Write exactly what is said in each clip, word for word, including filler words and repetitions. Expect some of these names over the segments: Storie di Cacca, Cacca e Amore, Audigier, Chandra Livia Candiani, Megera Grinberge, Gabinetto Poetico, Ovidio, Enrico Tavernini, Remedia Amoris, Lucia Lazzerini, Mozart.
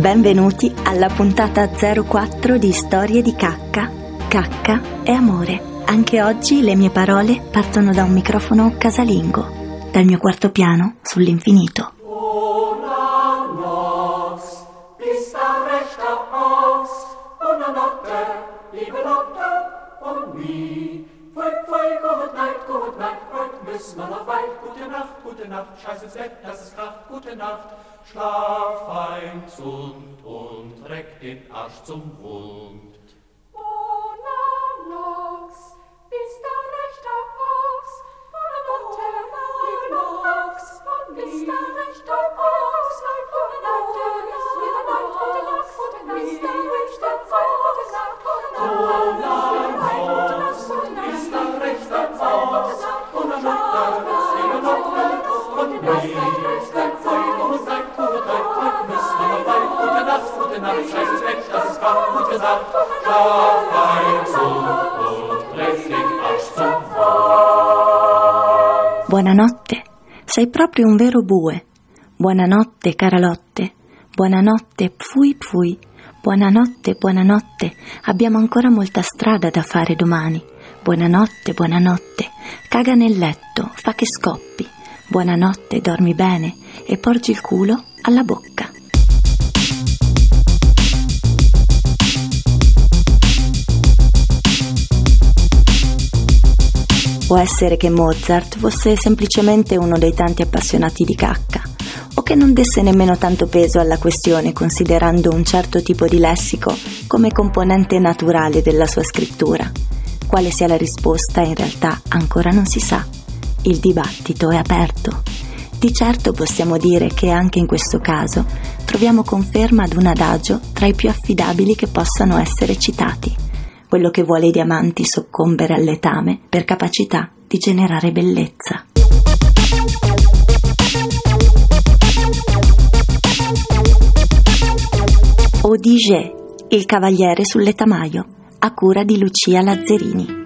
Benvenuti alla puntata zero quattro di Storie di Cacca, Cacca e Amore. Anche oggi le mie parole partono da un microfono casalingo, dal mio quarto piano sull'infinito. Buonanotte, sei proprio un vero bue. Buonanotte, cara Lotte. Buonanotte, pfui pfui. Buonanotte, buonanotte. Abbiamo ancora molta strada da fare domani. Buonanotte, buonanotte. Caga nel letto, fa che scoppi. Buonanotte, dormi bene e porgi il culo alla bocca. Può essere che Mozart fosse semplicemente uno dei tanti appassionati di cacca, o che non desse nemmeno tanto peso alla questione considerando un certo tipo di lessico come componente naturale della sua scrittura. Quale sia la risposta in realtà ancora non si sa. Il dibattito è aperto. Di certo possiamo dire che anche in questo caso troviamo conferma ad un adagio tra i più affidabili che possano essere citati. Quello che vuole i diamanti soccombere all'etame per capacità di generare bellezza. Audigier, il cavaliere sull'etamaio, a cura di Lucia Lazzerini.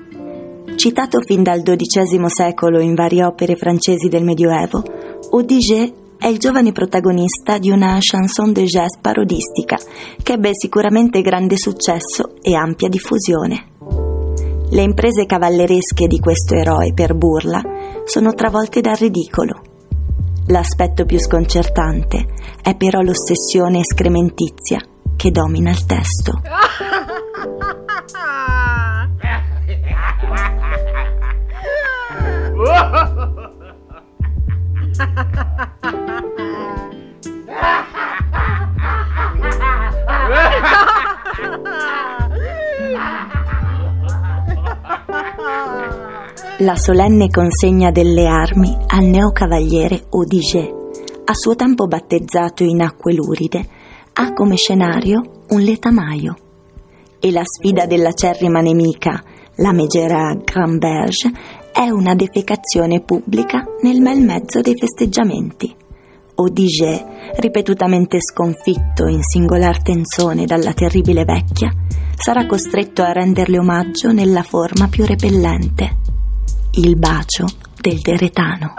Citato fin dal dodicesimo secolo in varie opere francesi del Medioevo, Audigier è il giovane protagonista di una chanson de geste parodistica che ebbe sicuramente grande successo e ampia diffusione. Le imprese cavalleresche di questo eroe per burla sono travolte dal ridicolo. L'aspetto più sconcertante è però l'ossessione escrementizia che domina il testo. La solenne consegna delle armi al neocavaliere Audigier, a suo tempo battezzato in acque luride, ha come scenario un letamaio. E la sfida dell'acerrima nemica, la Megera Grinberge, è una defecazione pubblica nel bel mezzo dei festeggiamenti. Audigier, ripetutamente sconfitto in singolar tenzone dalla terribile vecchia, sarà costretto a renderle omaggio nella forma più repellente. Il bacio del deretano.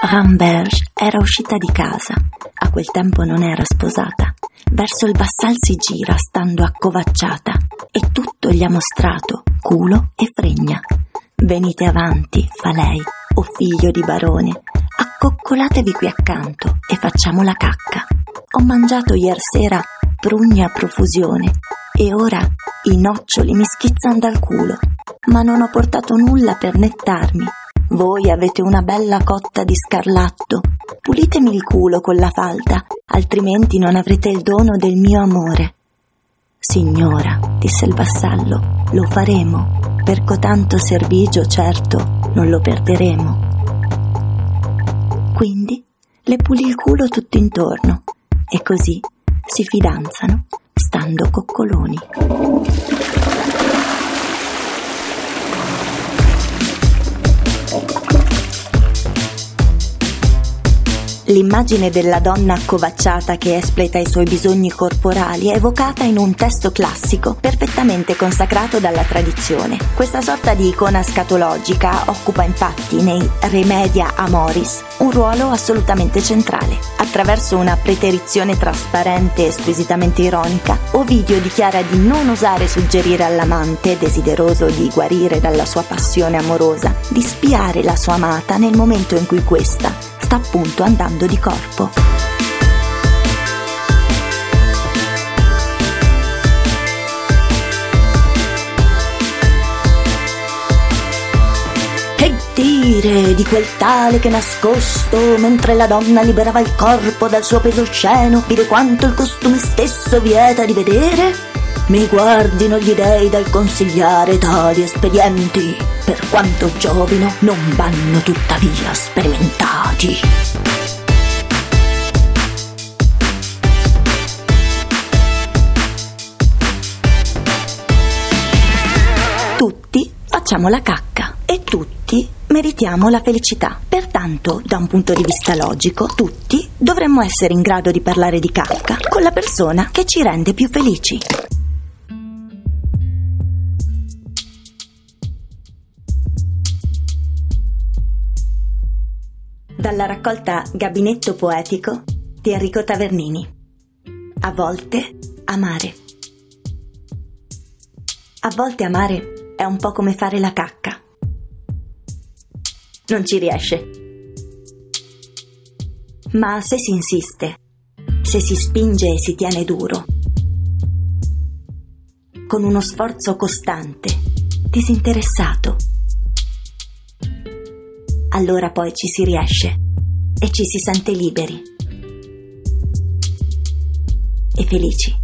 Grinberge era uscita di casa, a quel tempo non era sposata. Verso il Bassal si gira stando accovacciata e tutto gli ha mostrato, culo e fregna. Venite avanti, fa lei, o figlio di barone, accoccolatevi qui accanto e facciamo la cacca. Ho mangiato ier sera prugne a profusione e ora i noccioli mi schizzano dal culo, ma non ho portato nulla per nettarmi. Voi avete una bella cotta di scarlatto, pulitemi il culo con la falda, altrimenti non avrete il dono del mio amore. Signora, disse il vassallo, lo faremo, per cotanto servigio certo non lo perderemo. Quindi le pulì il culo tutto intorno e così si fidanzano stando coccoloni. L'immagine della donna accovacciata che espleta i suoi bisogni corporali è evocata in un testo classico perfettamente consacrato dalla tradizione. Questa sorta di icona scatologica occupa infatti nei Remedia Amoris un ruolo assolutamente centrale. Attraverso una preterizione trasparente e squisitamente ironica, Ovidio dichiara di non osare suggerire all'amante, desideroso di guarire dalla sua passione amorosa, di spiare la sua amata nel momento in cui questa sta appunto andando di corpo. Che dire di quel tale che nascosto, mentre la donna liberava il corpo dal suo peso osceno, dire quanto il costume stesso vieta di vedere? Mi guardino gli dei dal consigliare tali espedienti, per quanto giovino non vanno tuttavia sperimentati. Tutti facciamo la cacca e tutti meritiamo la felicità. Pertanto, da un punto di vista logico, tutti dovremmo essere in grado di parlare di cacca con la persona che ci rende più felici. Dalla raccolta Gabinetto Poetico di Enrico Tavernini. A volte amare. A volte amare è un po' come fare la cacca. Non ci riesce. Ma se si insiste, se si spinge e si tiene duro, con uno sforzo costante, disinteressato, allora poi ci si riesce e ci si sente liberi e felici.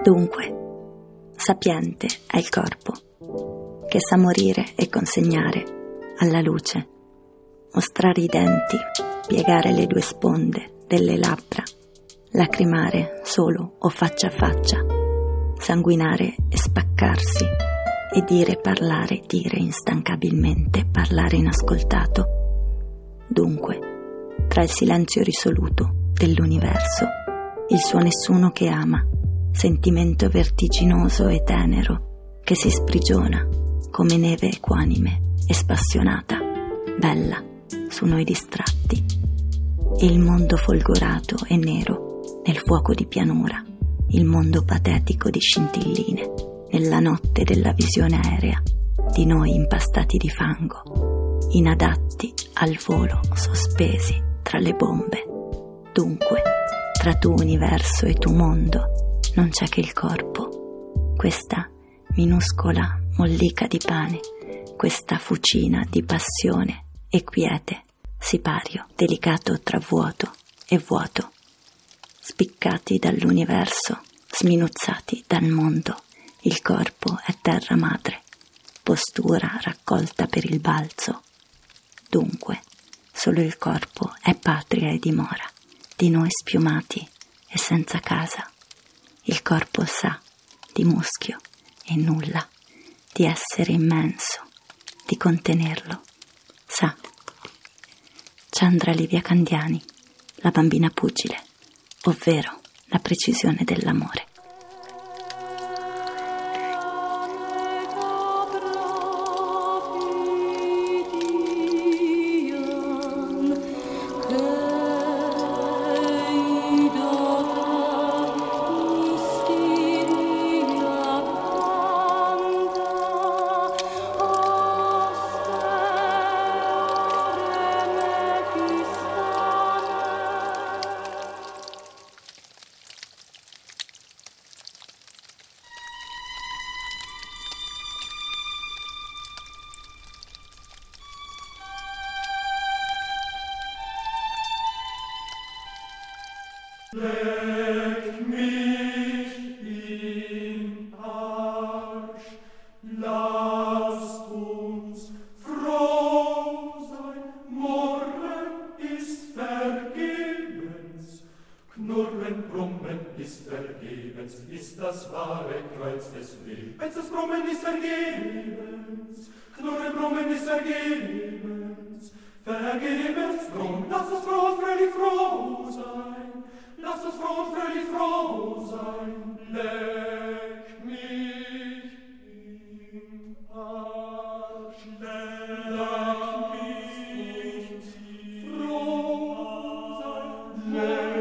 Dunque, sapiente è il corpo, che sa morire e consegnare alla luce, mostrare i denti, piegare le due sponde delle labbra, lacrimare solo o faccia a faccia, sanguinare e spaccarsi, e dire, parlare, dire instancabilmente, parlare inascoltato. Dunque, tra il silenzio risoluto dell'universo, il suo nessuno che ama, sentimento vertiginoso e tenero che si sprigiona come neve equanime e spassionata, bella su noi distratti, il mondo folgorato e nero nel fuoco di pianura, il mondo patetico di scintilline nella notte della visione aerea di noi impastati di fango, inadatti al volo, sospesi tra le bombe. Dunque, tra tu universo e tu mondo non c'è che il corpo, questa minuscola mollica di pane, questa fucina di passione e quiete, sipario delicato tra vuoto e vuoto, spiccati dall'universo, sminuzzati dal mondo, il corpo è terra madre, postura raccolta per il balzo. Dunque, solo il corpo è patria e dimora, di noi spiumati e senza casa. Il corpo sa di muschio e nulla, di essere immenso, di contenerlo, sa. Chandra Livia Candiani, la bambina pugile, ovvero la precisione dell'amore. Leg mich in Arsch. Lebens ist das wahre Kreuz des Lebens. Wenn's das Brummen ist vergebens, Knurren Brummen ist vergebens, vergebens drum. Lass uns froh und fröhlich froh sein, lass uns froh und fröhlich froh sein. Leck mich im Arsch, leck mich froh sein, leck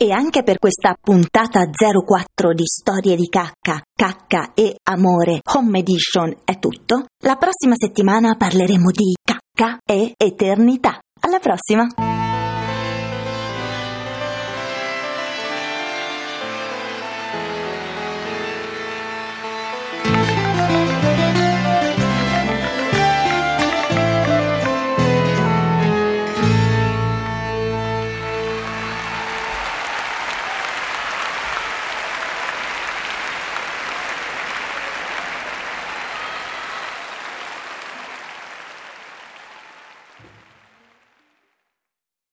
E anche per questa puntata zero quattro di Storie di Cacca, Cacca e Amore, Home Edition è tutto. La prossima settimana parleremo di cacca e eternità. Alla prossima!